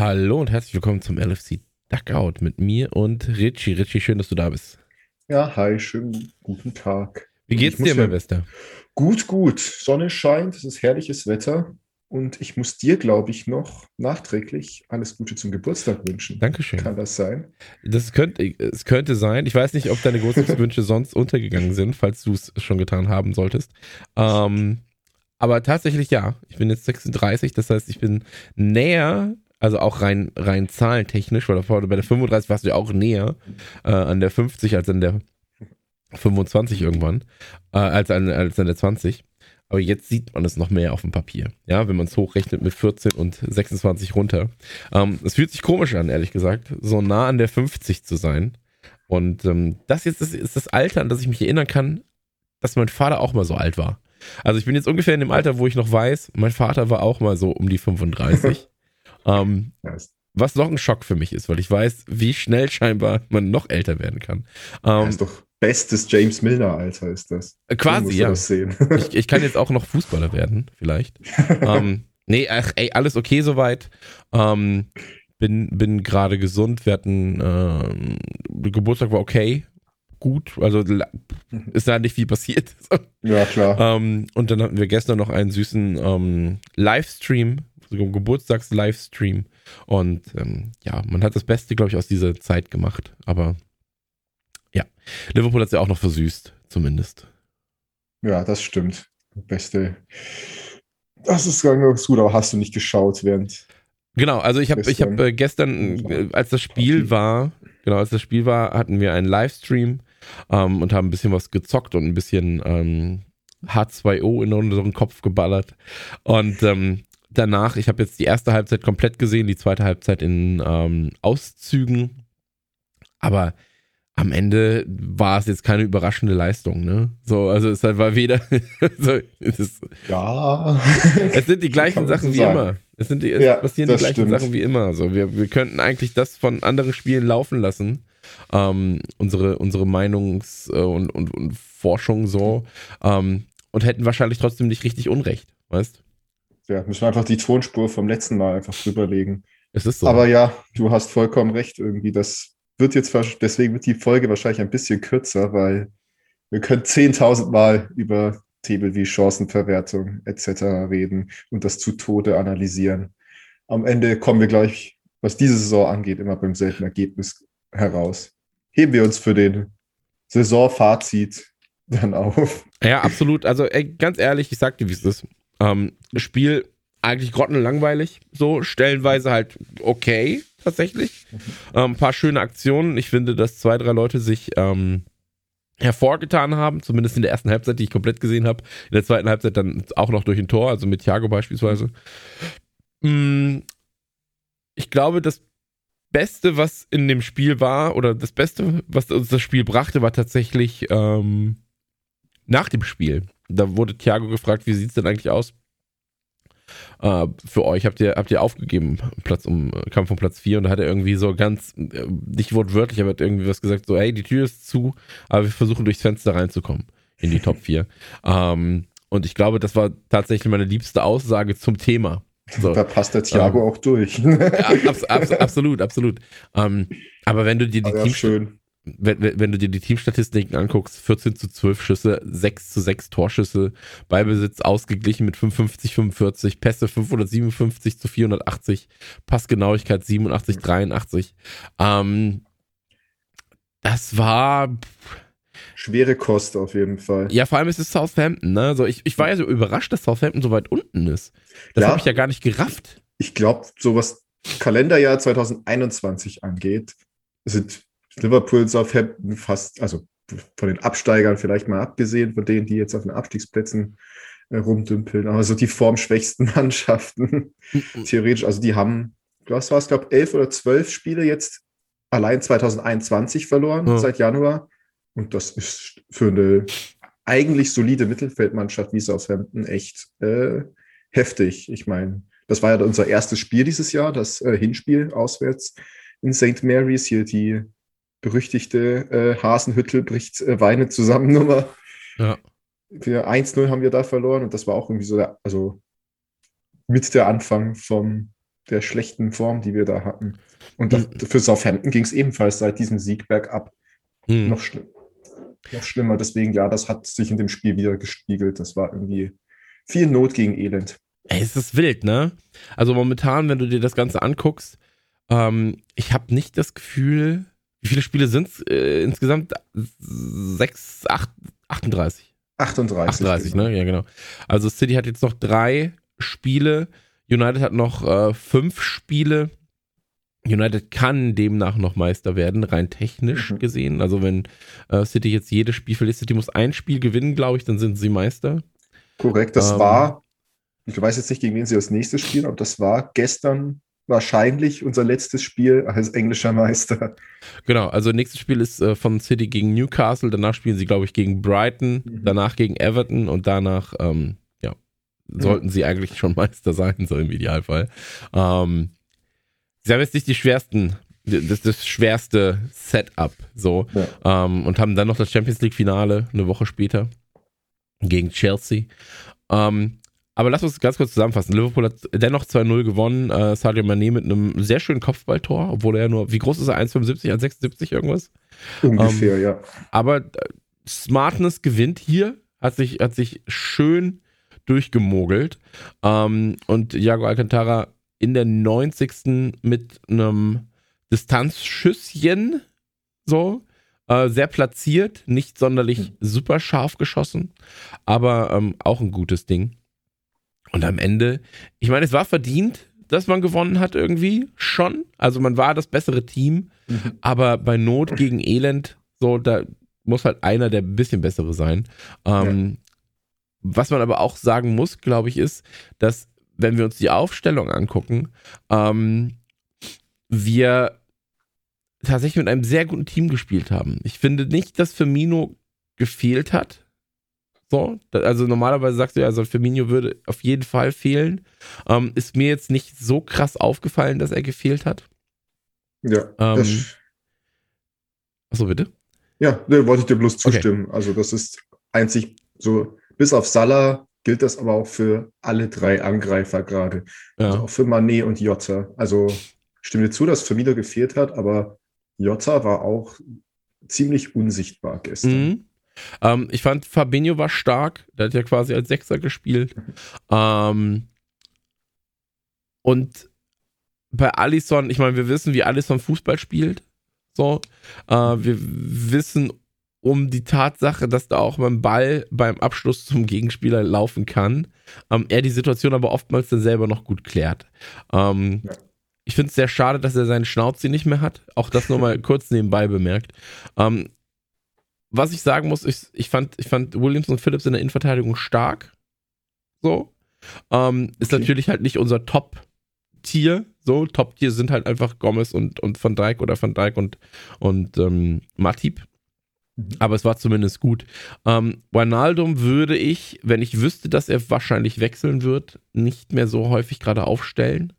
Hallo und herzlich willkommen zum LFC Dugout mit mir und Richie. Richie, schön, dass du da bist. Ja, hi, schönen guten Tag. Wie geht's dir, mein Bester? Gut, gut. Sonne scheint, es ist herrliches Wetter und ich muss dir, glaube ich, noch nachträglich alles Gute zum Geburtstag wünschen. Dankeschön. Kann das sein? Es könnte sein. Ich weiß nicht, ob deine Geburtstagswünsche sonst untergegangen sind, falls du es schon getan haben solltest. Aber tatsächlich ja. Ich bin jetzt 36, das heißt, ich bin näher, also auch rein zahlentechnisch, weil bei der 35 warst du ja auch näher an der 50 als an der 25 irgendwann, als an der 20. Aber jetzt sieht man es noch mehr auf dem Papier. Ja, wenn man es hochrechnet mit 14 und 26 runter. Es fühlt sich komisch an, ehrlich gesagt, so nah an der 50 zu sein. Und das jetzt ist das Alter, an das ich mich erinnern kann, dass mein Vater auch mal so alt war. Also ich bin jetzt ungefähr in dem Alter, wo ich noch weiß, mein Vater war auch mal so um die 35. Was noch ein Schock für mich ist, weil ich weiß, wie schnell scheinbar man noch älter werden kann. Das ist doch bestes James Milner Alter, ist das. Quasi, ja. Das sehen. Ich kann jetzt auch noch Fußballer werden, vielleicht. Alles okay soweit. Bin gerade gesund. Wir hatten, Geburtstag war okay. Gut, also ist da nicht viel passiert. Ja, klar. Und dann hatten wir gestern noch einen süßen Livestream, sogar einen Geburtstags-Livestream. Und man hat das Beste, glaube ich, aus dieser Zeit gemacht. Aber ja, Liverpool hat es ja auch noch versüßt, zumindest. Ja, das stimmt. Beste. Das ist ganz gut, aber hast du nicht geschaut während... Genau, also ich hab gestern, als das Spiel war, hatten wir einen Livestream und haben ein bisschen was gezockt und ein bisschen H2O in unseren Kopf geballert. Und danach, ich habe jetzt die erste Halbzeit komplett gesehen, die zweite Halbzeit in Auszügen. Aber am Ende war es jetzt keine überraschende Leistung, ne? So, also es war weder... Es sind die gleichen Sachen wie immer. Sachen wie immer. So, wir könnten eigentlich das von anderen Spielen laufen lassen. Unsere Meinungs- und Forschung so. Und hätten wahrscheinlich trotzdem nicht richtig Unrecht, weißt? Ja, müssen wir einfach die Tonspur vom letzten Mal einfach drüberlegen. Es ist so. Aber ja, du hast vollkommen recht irgendwie, das... Deswegen wird die Folge wahrscheinlich ein bisschen kürzer, weil wir können 10.000 Mal über Themen wie Chancenverwertung etc. reden und das zu Tode analysieren. Am Ende kommen wir gleich, was diese Saison angeht, immer beim selben Ergebnis heraus. Heben wir uns für den Saisonfazit dann auf. Ja, absolut. Also ganz ehrlich, ich sag dir, wie es ist. Das Spiel eigentlich grottenlangweilig, so stellenweise halt okay. Tatsächlich. Ein paar schöne Aktionen. Ich finde, dass 2-3 Leute sich hervorgetan haben, zumindest in der ersten Halbzeit, die ich komplett gesehen habe. In der zweiten Halbzeit dann auch noch durch ein Tor, also mit Thiago beispielsweise. Ich glaube, das Beste, was in dem Spiel war, oder das Beste, was uns das Spiel brachte, war tatsächlich nach dem Spiel. Da wurde Thiago gefragt, wie sieht es denn eigentlich aus? Für euch, habt ihr aufgegeben, Kampf um Platz 4, und da hat er irgendwie so ganz, nicht wortwörtlich, aber hat irgendwie was gesagt, so, hey, die Tür ist zu, aber wir versuchen durchs Fenster reinzukommen in die Top 4. Und ich glaube, das war tatsächlich meine liebste Aussage zum Thema. So, da passt der Thiago auch durch. Absolut. Aber wenn du dir die Teamstatistiken anguckst, 14:12 Schüsse, 6:6 Torschüsse, Ballbesitz ausgeglichen mit 55:45, Pässe 557:480, Passgenauigkeit 87:83. Das war... schwere Kost auf jeden Fall. Ja, vor allem ist es Southampton, ne? Also ich war ja so überrascht, dass Southampton so weit unten ist. Das habe ich ja gar nicht gerafft. Ich glaube, so was Kalenderjahr 2021 angeht, sind Liverpool, Southampton fast, also von den Absteigern vielleicht mal abgesehen, von denen, die jetzt auf den Abstiegsplätzen rumdümpeln, aber so die formschwächsten Mannschaften, theoretisch, also die haben, was war es, glaube ich, 11 oder 12 Spiele jetzt allein 2021 verloren, seit Januar, und das ist für eine eigentlich solide Mittelfeldmannschaft wie Southampton echt heftig. Ich meine, das war ja unser erstes Spiel dieses Jahr, das Hinspiel auswärts in St. Mary's, hier die berüchtigte Hasenhüttl bricht Weine zusammen Nummer. Ja. 1-0 haben wir da verloren, und das war auch irgendwie so der, also mit der Anfang vom der schlechten Form, die wir da hatten. Und für Southampton ging es ebenfalls seit diesem Sieg bergab. Noch schlimmer. Deswegen, ja, das hat sich in dem Spiel wieder gespiegelt. Das war irgendwie viel Not gegen Elend. Ey, es ist wild, ne? Also momentan, wenn du dir das Ganze anguckst, ich habe nicht das Gefühl, wie viele Spiele sind es insgesamt? 38. 38, genau. Ne? Ja, genau. Also City hat jetzt noch 3 Spiele, United hat noch 5 Spiele. United kann demnach noch Meister werden, rein technisch gesehen. Also wenn City jetzt jedes Spiel verliert, City muss ein Spiel gewinnen, glaube ich, dann sind sie Meister. Korrekt, das war, ich weiß jetzt nicht, gegen wen sie das nächste spielen, aber das war gestern wahrscheinlich unser letztes Spiel als englischer Meister. Genau, also nächstes Spiel ist von City gegen Newcastle, danach spielen sie, glaube ich, gegen Brighton, danach gegen Everton und danach, sollten sie eigentlich schon Meister sein, so im Idealfall. Sie haben jetzt nicht die schwersten, das schwerste Setup so und haben dann noch das Champions League Finale eine Woche später gegen Chelsea. Aber lass uns ganz kurz zusammenfassen. Liverpool hat dennoch 2-0 gewonnen. Sadio Mané mit einem sehr schönen Kopfballtor, obwohl er ja nur, wie groß ist er? 1,75, 1,76 irgendwas? Ungefähr, ja. Aber Smartness gewinnt hier, hat sich schön durchgemogelt. Und Thiago Alcântara in der 90. mit einem Distanzschüsschen, so, sehr platziert, nicht sonderlich super scharf geschossen, aber auch ein gutes Ding. Und am Ende, ich meine, es war verdient, dass man gewonnen hat irgendwie, schon, also man war das bessere Team, aber bei Not gegen Elend, so, da muss halt einer der ein bisschen bessere sein. Was man aber auch sagen muss, glaube ich, ist, dass wenn wir uns die Aufstellung angucken, wir tatsächlich mit einem sehr guten Team gespielt haben. Ich finde nicht, dass Firmino gefehlt hat. So, also normalerweise sagst du ja, also Firmino würde auf jeden Fall fehlen. Ist mir jetzt nicht so krass aufgefallen, dass er gefehlt hat. Ja. Achso, bitte? Ja, ne, wollte ich dir bloß zustimmen. Okay. Also das ist einzig so, bis auf Salah gilt das aber auch für alle 3 Angreifer gerade. Ja. Also auch für Mané und Jota. Also ich stimme dir zu, dass Firmino gefehlt hat, aber Jota war auch ziemlich unsichtbar gestern. Ich fand, Fabinho war stark. Der hat ja quasi als Sechser gespielt. Und bei Alisson, ich meine, wir wissen, wie Alisson Fußball spielt. So, wir wissen um die Tatsache, dass da auch beim Ball beim Abschluss zum Gegenspieler laufen kann, er die Situation aber oftmals dann selber noch gut klärt. Ich finde es sehr schade, dass er seinen Schnauzi nicht mehr hat. Auch das nur mal kurz nebenbei bemerkt. Was ich sagen muss, ich fand Williams und Phillips in der Innenverteidigung stark. So. Ist natürlich halt nicht unser Top-Tier. So, Top-Tier sind halt einfach Gomez und Van Dijk oder Van Dijk und Matip. Aber es war zumindest gut. Wijnaldum würde ich, wenn ich wüsste, dass er wahrscheinlich wechseln wird, nicht mehr so häufig gerade aufstellen.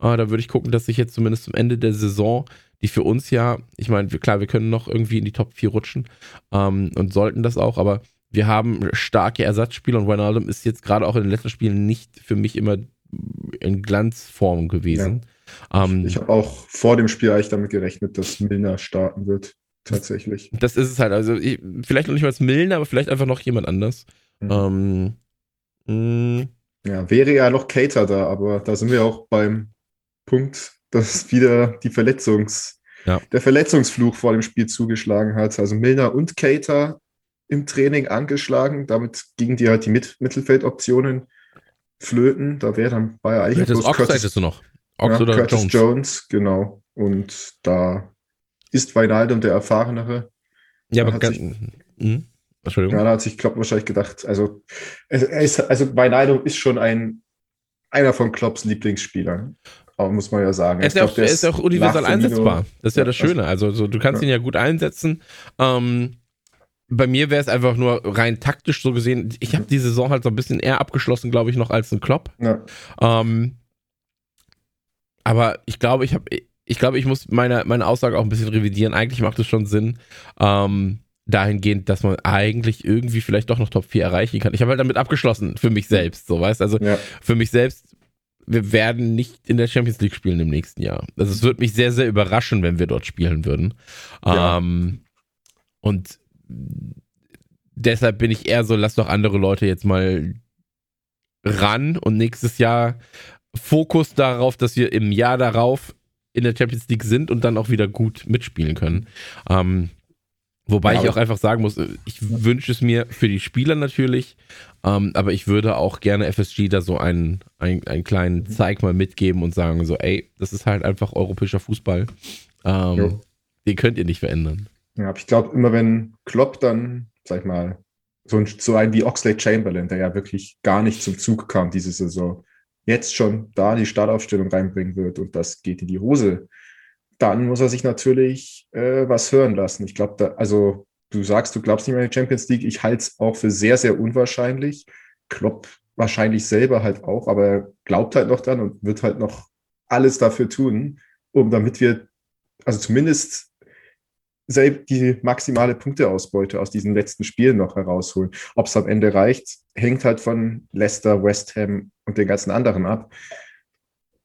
Da würde ich gucken, dass ich jetzt zumindest zum Ende der Saison, die für uns ja, ich meine, klar, wir können noch irgendwie in die Top 4 rutschen und sollten das auch, aber wir haben starke Ersatzspieler und Wijnaldum ist jetzt gerade auch in den letzten Spielen nicht für mich immer in Glanzform gewesen. Ja. Ich habe auch vor dem Spiel eigentlich damit gerechnet, dass Milner starten wird. Tatsächlich. Das ist es halt. Also vielleicht noch nicht mal als Milner, aber vielleicht einfach noch jemand anders. Ja, wäre ja noch Keïta da, aber da sind wir auch beim Punkt, dass wieder die der Verletzungsfluch vor dem Spiel zugeschlagen hat. Also Milner und Keïta im Training angeschlagen. Damit gingen die halt die Mittelfeldoptionen flöten. Da wäre dann bei eigentlich bloß Curtis Jones, genau. Und da ist Wijnaldum der Erfahrenere. Ja, aber Entschuldigung. Ja, da hat sich Klopp wahrscheinlich gedacht, also Wijnaldum ist schon einer von Klopps Lieblingsspielern, muss man ja sagen. Er ist auch universal einsetzbar. Das ist ja das Schöne. Also du kannst ihn ja gut einsetzen. Bei mir wäre es einfach nur rein taktisch so gesehen, ich habe die Saison halt so ein bisschen eher abgeschlossen, glaube ich, noch als ein Klopp. Ja. Aber ich glaube, ich muss meine Aussage auch ein bisschen revidieren. Eigentlich macht es schon Sinn, dahingehend, dass man eigentlich irgendwie vielleicht doch noch Top 4 erreichen kann. Ich habe halt damit abgeschlossen, für mich selbst, so, weißt du? Also für mich selbst wir werden nicht in der Champions League spielen im nächsten Jahr. Also es würde mich sehr, sehr überraschen, wenn wir dort spielen würden. Ja. Und deshalb bin ich eher so, lass doch andere Leute jetzt mal ran und nächstes Jahr Fokus darauf, dass wir im Jahr darauf in der Champions League sind und dann auch wieder gut mitspielen können. Wobei ja, ich auch einfach sagen muss, ich wünsche es mir für die Spieler natürlich, aber ich würde auch gerne FSG da so einen kleinen Zeig mal mitgeben und sagen so, ey, das ist halt einfach europäischer Fußball. Den könnt ihr nicht verändern. Ja, aber ich glaube, immer wenn Klopp dann, sag ich mal, so einen wie Oxlade-Chamberlain, der ja wirklich gar nicht zum Zug kam diese Saison, jetzt schon da die Startaufstellung reinbringen wird und das geht in die Hose, dann muss er sich natürlich was hören lassen. Ich glaube, du sagst, du glaubst nicht mehr an die Champions League. Ich halte es auch für sehr, sehr unwahrscheinlich. Klopp wahrscheinlich selber halt auch, aber er glaubt halt noch dran und wird halt noch alles dafür tun, damit wir also zumindest die maximale Punkteausbeute aus diesen letzten Spielen noch herausholen. Ob es am Ende reicht, hängt halt von Leicester, West Ham und den ganzen anderen ab.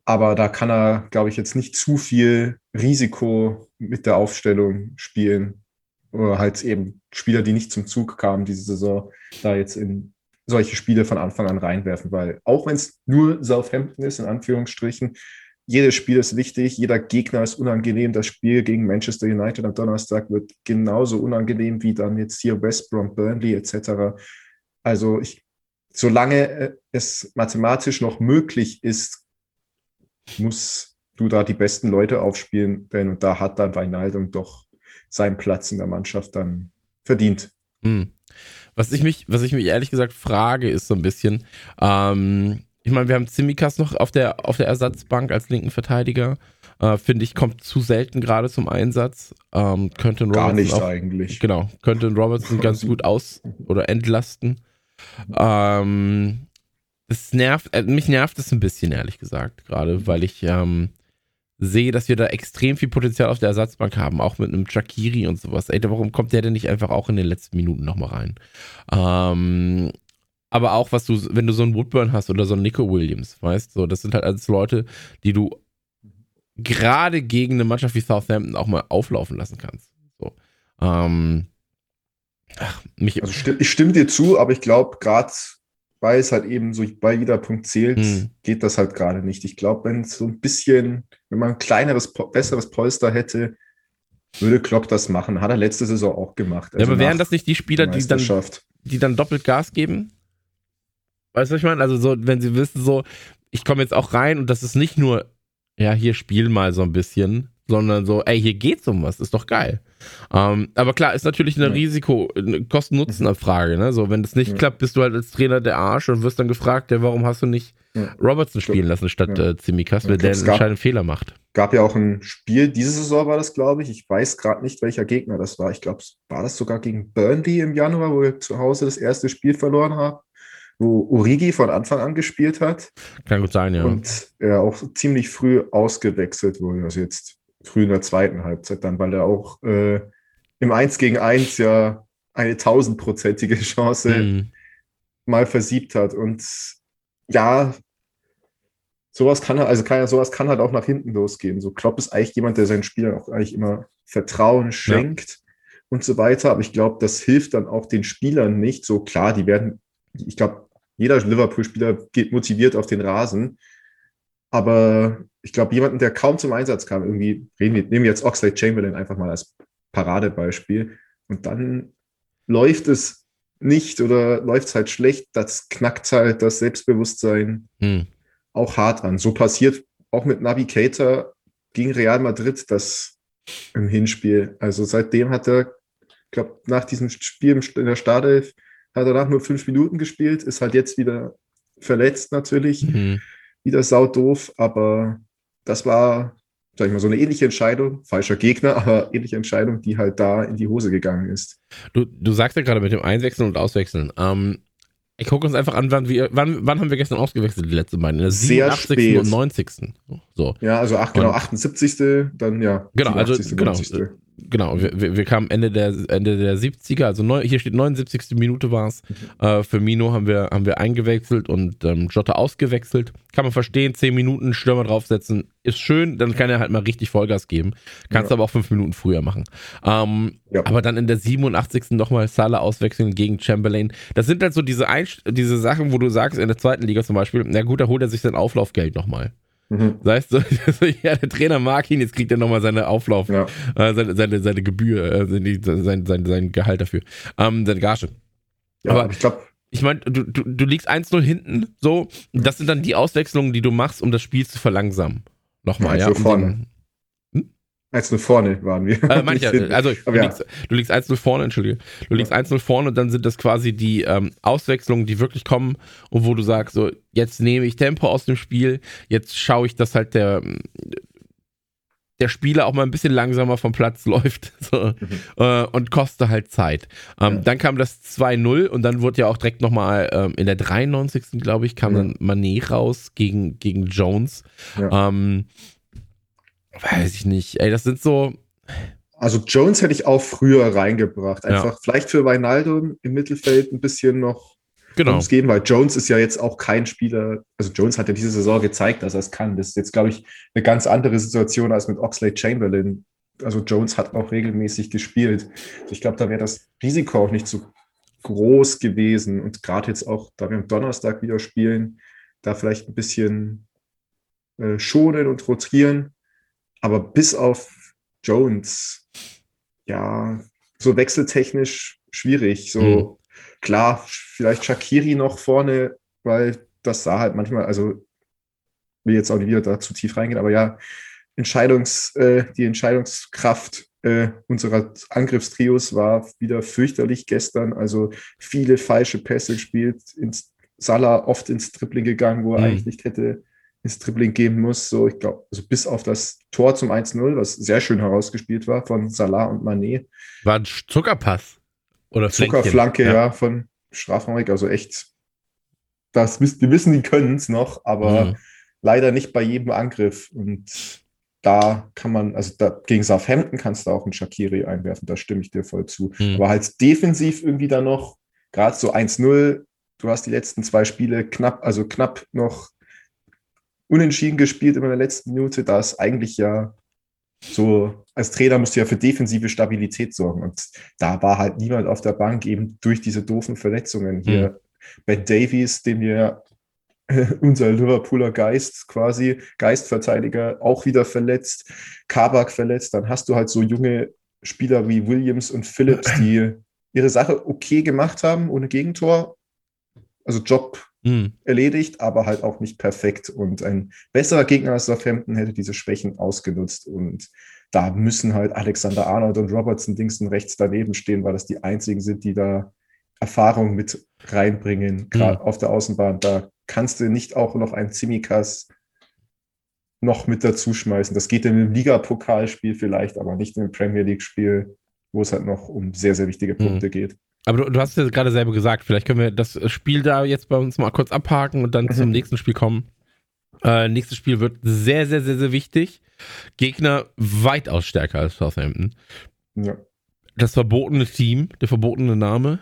Aber da kann er, glaube ich, jetzt nicht zu viel Risiko mit der Aufstellung spielen. Oder halt eben Spieler, die nicht zum Zug kamen diese Saison, da jetzt in solche Spiele von Anfang an reinwerfen. Weil auch wenn es nur Southampton ist, in Anführungsstrichen, jedes Spiel ist wichtig, jeder Gegner ist unangenehm. Das Spiel gegen Manchester United am Donnerstag wird genauso unangenehm wie dann jetzt hier West Brom, Burnley etc. Also solange es mathematisch noch möglich ist, musst du da die besten Leute aufspielen, denn da hat dann Wijnaldum doch seinen Platz in der Mannschaft dann verdient. Hm. Was ich mich ehrlich gesagt frage, ist so ein bisschen, ich meine, wir haben Tsimikas noch auf der Ersatzbank als linken Verteidiger. Finde ich, kommt zu selten gerade zum Einsatz. Könnte Robertson gar nicht auch, eigentlich. Genau, könnte Robertson ganz gut entlasten. Mich nervt es ein bisschen, ehrlich gesagt, gerade, weil ich sehe, dass wir da extrem viel Potenzial auf der Ersatzbank haben, auch mit einem Shaqiri und sowas. Ey, warum kommt der denn nicht einfach auch in den letzten Minuten nochmal rein? Aber auch, wenn du so einen Woodburn hast oder so einen Neco Williams, weißt du, so, das sind halt alles Leute, die du gerade gegen eine Mannschaft wie Southampton auch mal auflaufen lassen kannst. So. Ich stimme dir zu, aber ich glaube, gerade weil es halt eben so bei jeder Punkt zählt, geht das halt gerade nicht. Ich glaube, wenn man ein kleineres, besseres Polster hätte, würde Klopp das machen. Hat er letzte Saison auch gemacht. Also ja, aber wären das nicht die Spieler, die dann doppelt Gas geben? Weißt du, was ich meine? Also so, wenn sie wissen, so, ich komme jetzt auch rein und das ist nicht nur, ja, hier spiel mal so ein bisschen, sondern so, ey, hier geht's um was, ist doch geil. Aber klar, ist natürlich ein Risiko, eine Kosten-Nutzen-Abfrage, ne? So, wenn das nicht klappt, bist du halt als Trainer der Arsch und wirst dann gefragt, ja, warum hast du nicht Robertson spielen lassen statt Tsimikas, weil der einen entscheidenden Fehler macht. Gab ja auch ein Spiel, diese Saison war das, glaube ich, ich weiß gerade nicht, welcher Gegner das war. Ich glaube, war das sogar gegen Burnley im Januar, wo wir zu Hause das erste Spiel verloren haben, wo Origi von Anfang an gespielt hat. Kann gut sein, ja. Und er auch ziemlich früh ausgewechselt wurde, also jetzt früh in der zweiten Halbzeit dann, weil er auch im 1-gegen-1 ja eine 1000-prozentige Chance mal versiebt hat. Und ja, sowas kann halt auch nach hinten losgehen. So Klopp ist eigentlich jemand, der seinen Spielern auch eigentlich immer Vertrauen schenkt und so weiter. Aber ich glaube, das hilft dann auch den Spielern nicht. So klar, ich glaube, jeder Liverpool-Spieler geht motiviert auf den Rasen. Aber ich glaube, jemanden, der kaum zum Einsatz kam, irgendwie nehmen wir jetzt Oxlade-Chamberlain einfach mal als Paradebeispiel und dann läuft es nicht oder läuft es halt schlecht, das knackt halt das Selbstbewusstsein auch hart an. So passiert auch mit Naby Keïta gegen Real Madrid das im Hinspiel. Also seitdem hat er, ich glaube, nach diesem Spiel in der Startelf hat er danach nur 5 Minuten gespielt, ist halt jetzt wieder verletzt natürlich. Wieder saudoof, aber das war, sag ich mal, so eine ähnliche Entscheidung, falscher Gegner, aber ähnliche Entscheidung, die halt da in die Hose gegangen ist. Du sagst ja gerade mit dem Einwechseln und Auswechseln. Ich gucke uns einfach an, wann haben wir gestern ausgewechselt, die letzten beiden? In der 87. und 90. So. Ja, also genau, 78. Dann, ja. Genau, 87. also, genau. genau, wir kamen Ende der 70er, also hier steht 79. Minute war es. Firmino haben wir eingewechselt und Jota ausgewechselt. Kann man verstehen, 10 Minuten Stürmer draufsetzen, ist schön, dann kann er halt mal richtig Vollgas geben. Kannst aber auch 5 Minuten früher machen. Aber dann in der 87. nochmal Salah auswechseln gegen Chamberlain. Das sind halt so diese Sachen, wo du sagst, in der zweiten Liga zum Beispiel, na gut, da holt er sich sein Auflaufgeld nochmal. Weißt du, ja, der Trainer mag ihn, jetzt kriegt er nochmal seine Auflauf, seine Gebühr, sein Gehalt dafür, seine Gage. Ja, aber ich glaube, ich meine, du liegst 1-0 hinten, so, das sind dann die Auswechslungen, die du machst, um das Spiel zu verlangsamen. Nochmal, ja. 1-0 vorne. 1-0 vorne waren wir. Du liegst 1-0 vorne, entschuldige. Du liegst 1-0 vorne und dann sind das quasi die Auswechslungen, die wirklich kommen und wo du sagst, so, jetzt nehme ich Tempo aus dem Spiel, jetzt schaue ich, dass halt der Spieler auch mal ein bisschen langsamer vom Platz läuft und koste halt Zeit. Dann kam das 2-0 und dann wurde ja auch direkt nochmal in der 93. glaube ich, kam dann Mané raus gegen Jones. Ja. Weiß ich nicht. Ey, das sind so... Also Jones hätte ich auch früher reingebracht. Einfach vielleicht für Wijnaldum im Mittelfeld ein bisschen noch ums Geben, weil Jones ist ja jetzt auch kein Spieler. Also Jones hat ja diese Saison gezeigt, dass er es kann. Das ist jetzt, glaube ich, eine ganz andere Situation als mit Oxlade-Chamberlain. Also Jones hat auch regelmäßig gespielt. Also ich glaube, da wäre das Risiko auch nicht so groß gewesen. Und gerade jetzt auch, da wir am Donnerstag wieder spielen, da vielleicht ein bisschen schonen und rotieren. Aber bis auf Jones, ja, so wechseltechnisch schwierig. So klar, vielleicht Shaqiri noch vorne, weil das sah halt manchmal, also will jetzt auch nicht wieder da zu tief reingehen, aber ja, die Entscheidungskraft unserer Angriffstrios war wieder fürchterlich gestern. Also viele falsche Pässe gespielt, Salah oft ins Dribbling gegangen, wo er eigentlich nicht hätte ins Dribbling geben muss, so ich glaube, also bis auf das Tor zum 1-0, was sehr schön herausgespielt war von Salah und Mané. War ein Zuckerpass oder Zuckerflanke, ja, von Strafraum, also echt, wir wissen, die können es noch, aber leider nicht bei jedem Angriff und da kann man, also da gegen Southampton kannst du auch einen Shaqiri einwerfen, da stimme ich dir voll zu, aber halt defensiv irgendwie da noch, gerade so 1-0, du hast die letzten 2 Spiele knapp noch unentschieden gespielt in der letzten Minute, da ist eigentlich ja so, als Trainer musst du ja für defensive Stabilität sorgen und da war halt niemand auf der Bank, eben durch diese doofen Verletzungen hier. Ben Davies, dem ja unser Liverpooler Geistverteidiger, auch wieder verletzt, Kabak verletzt, dann hast du halt so junge Spieler wie Williams und Phillips, die ihre Sache okay gemacht haben, ohne Gegentor, also Job erledigt, aber halt auch nicht perfekt und ein besserer Gegner als Southampton hätte diese Schwächen ausgenutzt und da müssen halt Alexander-Arnold und Robertson links und rechts daneben stehen, weil das die einzigen sind, die da Erfahrung mit reinbringen, gerade auf der Außenbahn, da kannst du nicht auch noch einen Tsimikas noch mit dazu schmeißen, das geht in einem Ligapokalspiel vielleicht, aber nicht in einem Premier League-Spiel, wo es halt noch um sehr, sehr wichtige Punkte geht. Aber du hast es ja gerade selber gesagt, vielleicht können wir das Spiel da jetzt bei uns mal kurz abhaken und dann zum nächsten Spiel kommen. Nächstes Spiel wird sehr, sehr, sehr, sehr wichtig. Gegner weitaus stärker als Southampton. Ja. Das verbotene Team, der verbotene Name.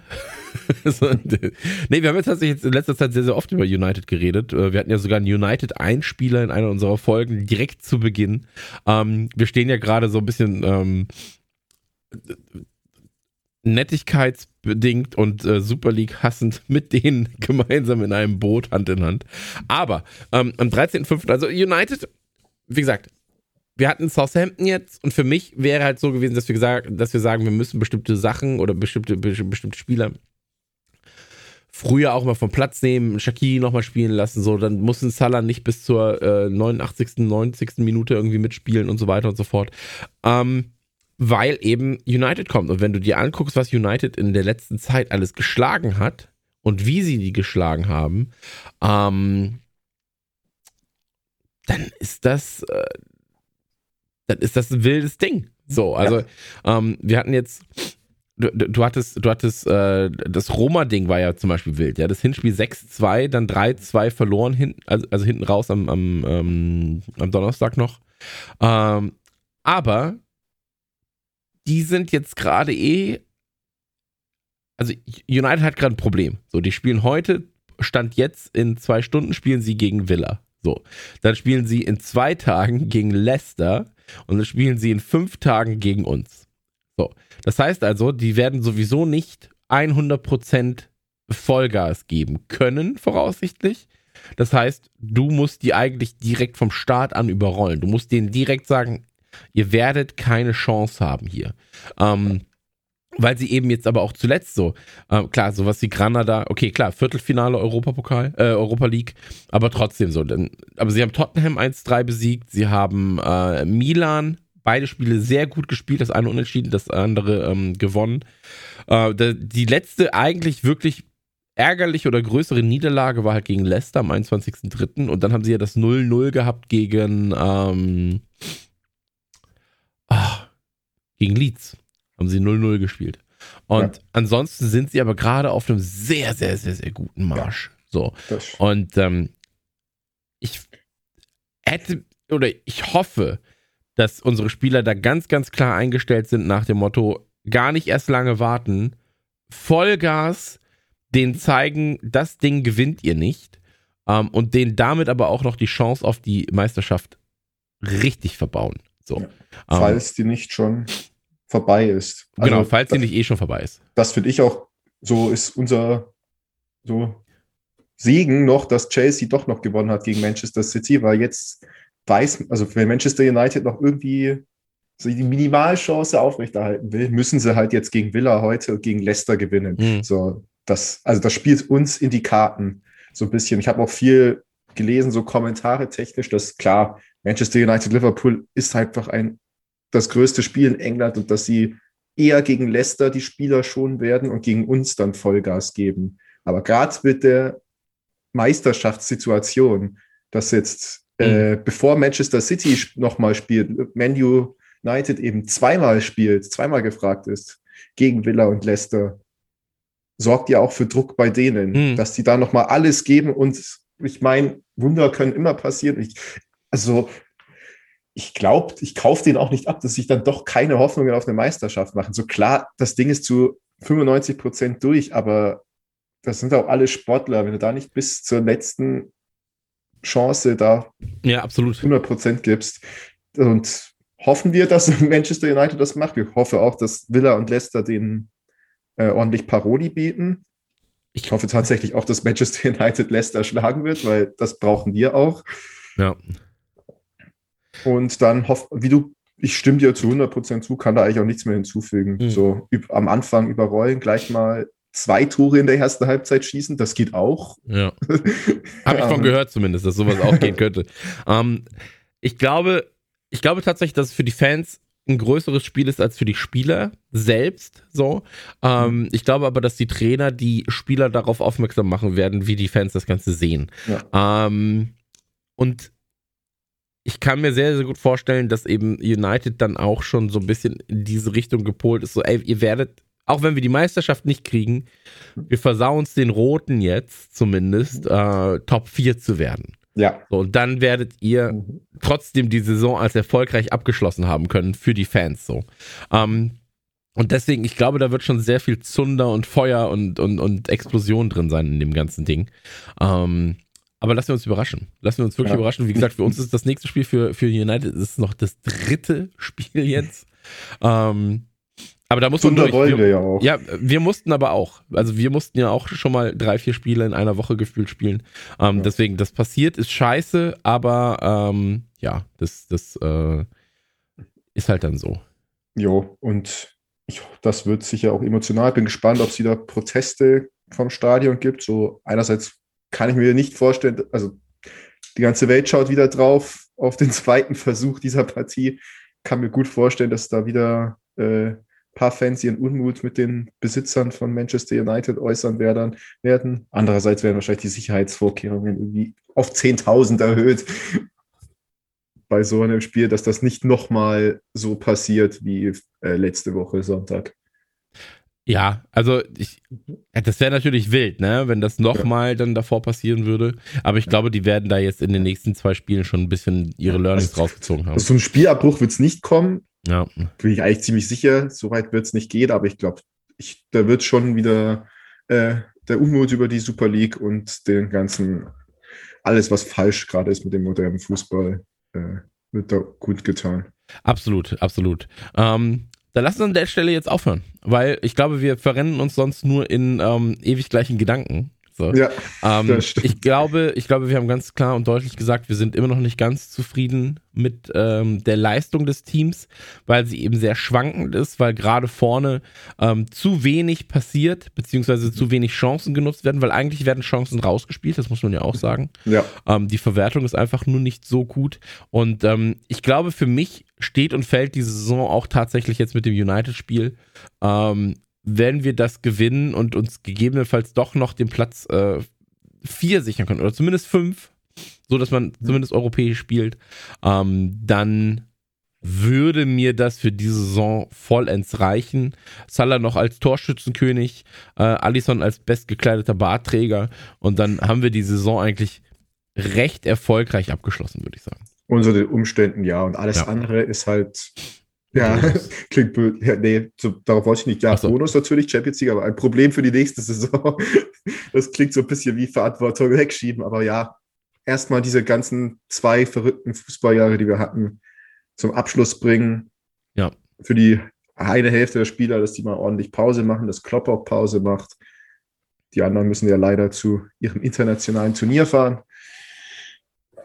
Nee, wir haben jetzt tatsächlich in letzter Zeit sehr, sehr oft über United geredet. Wir hatten ja sogar einen United-Einspieler in einer unserer Folgen direkt zu Beginn. Wir stehen ja gerade so ein bisschen nettigkeitsbedingt und Super League hassend mit denen gemeinsam in einem Boot, Hand in Hand. Aber am 13.05., also United, wie gesagt, wir hatten Southampton jetzt und für mich wäre halt so gewesen, dass wir sagen, wir müssen bestimmte Sachen oder bestimmte Spieler früher auch mal vom Platz nehmen, Shaqiri nochmal spielen lassen, so, dann muss ein Salah nicht bis zur 89., 90. Minute irgendwie mitspielen und so weiter und so fort. Weil eben United kommt. Und wenn du dir anguckst, was United in der letzten Zeit alles geschlagen hat und wie sie die geschlagen haben, dann ist das ein wildes Ding. So, also wir hatten jetzt, du hattest das Roma-Ding war ja zum Beispiel wild, ja, das Hinspiel 6-2, dann 3-2 verloren, also hinten raus am Donnerstag noch. Aber die sind jetzt gerade also United hat gerade ein Problem. So, die spielen heute, Stand jetzt, in 2 Stunden spielen sie gegen Villa. So, dann spielen sie in 2 Tagen gegen Leicester und dann spielen sie in 5 Tagen gegen uns. So, das heißt also, die werden sowieso nicht 100% Vollgas geben können, voraussichtlich. Das heißt, du musst die eigentlich direkt vom Start an überrollen. Du musst denen direkt sagen, ihr werdet keine Chance haben hier. Weil sie eben jetzt aber auch zuletzt so, klar, sowas wie Granada, okay, klar, Viertelfinale Europa League, aber trotzdem so. Aber sie haben Tottenham 1-3 besiegt, sie haben Milan, beide Spiele sehr gut gespielt, das eine unentschieden, das andere gewonnen. Die letzte eigentlich wirklich ärgerliche oder größere Niederlage war halt gegen Leicester am 21.03. Und dann haben sie ja das 0-0 gehabt gegen Leeds. Haben sie 0-0 gespielt. Und ansonsten sind sie aber gerade auf einem sehr, sehr, sehr, sehr guten Marsch. Ja, so. Und ich hoffe, dass unsere Spieler da ganz, ganz klar eingestellt sind nach dem Motto, gar nicht erst lange warten, Vollgas, denen zeigen, das Ding gewinnt ihr nicht, und denen damit aber auch noch die Chance auf die Meisterschaft richtig verbauen. So. Ja. Falls die nicht schon vorbei ist. Also, genau, falls die nicht schon vorbei ist. Das finde ich auch, so ist unser Segen noch, dass Chelsea doch noch gewonnen hat gegen Manchester City, weil jetzt wenn Manchester United noch irgendwie so die Minimalchance aufrechterhalten will, müssen sie halt jetzt gegen Villa heute und gegen Leicester gewinnen. Mhm. So, das spielt uns in die Karten so ein bisschen. Ich habe auch viel gelesen, so Kommentare technisch, dass klar, Manchester United Liverpool ist halt einfach das größte Spiel in England und dass sie eher gegen Leicester die Spieler schonen werden und gegen uns dann Vollgas geben. Aber gerade mit der Meisterschaftssituation, dass jetzt, bevor Manchester City nochmal spielt, Man United eben zweimal gefragt ist, gegen Villa und Leicester, sorgt ja auch für Druck bei denen, dass die da nochmal alles geben und ich meine, Wunder können immer passieren. Ich glaube, ich kaufe denen auch nicht ab, dass sich dann doch keine Hoffnungen auf eine Meisterschaft machen. So klar, das Ding ist zu 95% durch, aber das sind auch alle Sportler, wenn du da nicht bis zur letzten Chance da 100% gibst. Und hoffen wir, dass Manchester United das macht. Ich hoffe auch, dass Villa und Leicester denen ordentlich Paroli bieten. Ich hoffe tatsächlich auch, dass Manchester United Leicester schlagen wird, weil das brauchen wir auch. Ja. Und dann ich stimme dir zu 100% zu, kann da eigentlich auch nichts mehr hinzufügen. Mhm. So am Anfang überrollen, gleich mal 2 Tore in der ersten Halbzeit schießen, das geht auch. Ja. Habe ich von gehört zumindest, dass sowas auch gehen könnte. Ich glaube tatsächlich, dass es für die Fans ein größeres Spiel ist als für die Spieler selbst. So. Ich glaube aber, dass die Trainer die Spieler darauf aufmerksam machen werden, wie die Fans das Ganze sehen. Ja. Und ich kann mir sehr, sehr gut vorstellen, dass eben United dann auch schon so ein bisschen in diese Richtung gepolt ist. So, ey, ihr werdet, auch wenn wir die Meisterschaft nicht kriegen, wir versauen es den Roten jetzt zumindest, Top 4 zu werden. Ja. So, und dann werdet ihr trotzdem die Saison als erfolgreich abgeschlossen haben können für die Fans. So. Und deswegen, ich glaube, da wird schon sehr viel Zunder und Feuer und Explosion drin sein in dem ganzen Ding. Aber lassen wir uns überraschen. Lassen wir uns wirklich überraschen. Wie gesagt, für uns ist das nächste Spiel, für United ist noch das 3. Spiel jetzt. Aber da muss man durch. Wollen wir ja auch. Ja, wir mussten aber auch. Also wir mussten ja auch schon mal 3-4 Spiele in einer Woche gefühlt spielen. Deswegen, das passiert, ist scheiße, aber das ist halt dann so. Jo, und das wird sicher auch emotional. Bin gespannt, ob es wieder Proteste vom Stadion gibt. So einerseits kann ich mir nicht vorstellen, also die ganze Welt schaut wieder drauf auf den zweiten Versuch dieser Partie. Kann mir gut vorstellen, dass da wieder ein paar Fans ihren Unmut mit den Besitzern von Manchester United äußern werden. Andererseits werden wahrscheinlich die Sicherheitsvorkehrungen irgendwie auf 10.000 erhöht bei so einem Spiel, dass das nicht nochmal so passiert wie letzte Woche Sonntag. Ja, also das wäre natürlich wild, ne, wenn das nochmal dann davor passieren würde. Aber ich glaube, die werden da jetzt in den nächsten 2 Spielen schon ein bisschen ihre Learnings rausgezogen haben. Also zum Spielabbruch wird es nicht kommen, Ja. Bin ich eigentlich ziemlich sicher, so weit wird es nicht gehen, aber ich glaube, da wird schon wieder der Unmut über die Super League und den ganzen, alles was falsch gerade ist mit dem modernen Fußball, wird da gut getan. Absolut, absolut. Dann lass uns an der Stelle jetzt aufhören, weil ich glaube, wir verrennen uns sonst nur in ewig gleichen Gedanken. So. Ja, das stimmt. Ich glaube, wir haben ganz klar und deutlich gesagt, wir sind immer noch nicht ganz zufrieden mit der Leistung des Teams, weil sie eben sehr schwankend ist, weil gerade vorne zu wenig passiert, beziehungsweise zu wenig Chancen genutzt werden, weil eigentlich werden Chancen rausgespielt, das muss man ja auch sagen. Ja. Die Verwertung ist einfach nur nicht so gut und ich glaube, für mich steht und fällt die Saison auch tatsächlich jetzt mit dem United-Spiel. Wenn wir das gewinnen und uns gegebenenfalls doch noch den Platz 4 sichern können, oder zumindest 5, so dass man zumindest europäisch spielt, dann würde mir das für diese Saison vollends reichen. Salah noch als Torschützenkönig, Alisson als bestgekleideter Bartträger und dann haben wir die Saison eigentlich recht erfolgreich abgeschlossen, würde ich sagen. Unter den Umständen, ja, und alles andere ist halt... Ja, klingt blöd. Ja, nee, darauf wollte ich nicht. Ja, so. Bonus natürlich, Champions League, aber ein Problem für die nächste Saison. Das klingt so ein bisschen wie Verantwortung wegschieben, aber ja, erstmal diese ganzen 2 verrückten Fußballjahre, die wir hatten, zum Abschluss bringen. Ja. Für die eine Hälfte der Spieler, dass die mal ordentlich Pause machen, dass Klopp auch Pause macht. Die anderen müssen ja leider zu ihrem internationalen Turnier fahren.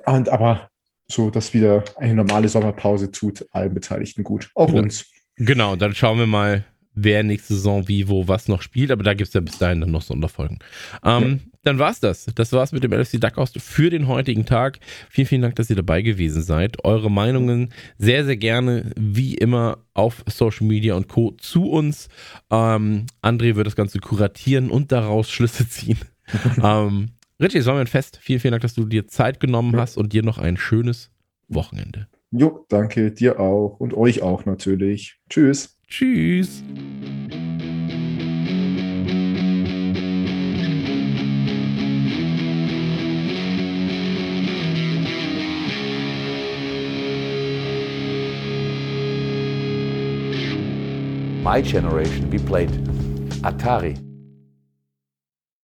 Und aber... so, dass wieder eine normale Sommerpause tut, allen Beteiligten gut. Auch uns. Genau, dann schauen wir mal, wer nächste Saison wie, wo, was noch spielt. Aber da gibt es ja bis dahin dann noch Sonderfolgen. Dann war's das. Das war's mit dem LFC Dugout für den heutigen Tag. Vielen, vielen Dank, dass ihr dabei gewesen seid. Eure Meinungen sehr, sehr gerne, wie immer, auf Social Media und Co. zu uns. André wird das Ganze kuratieren und daraus Schlüsse ziehen. Richie, es war mir ein Fest. Vielen, vielen Dank, dass du dir Zeit genommen hast und dir noch ein schönes Wochenende. Jo, danke dir auch und euch auch natürlich. Tschüss. Tschüss. My generation, we played Atari.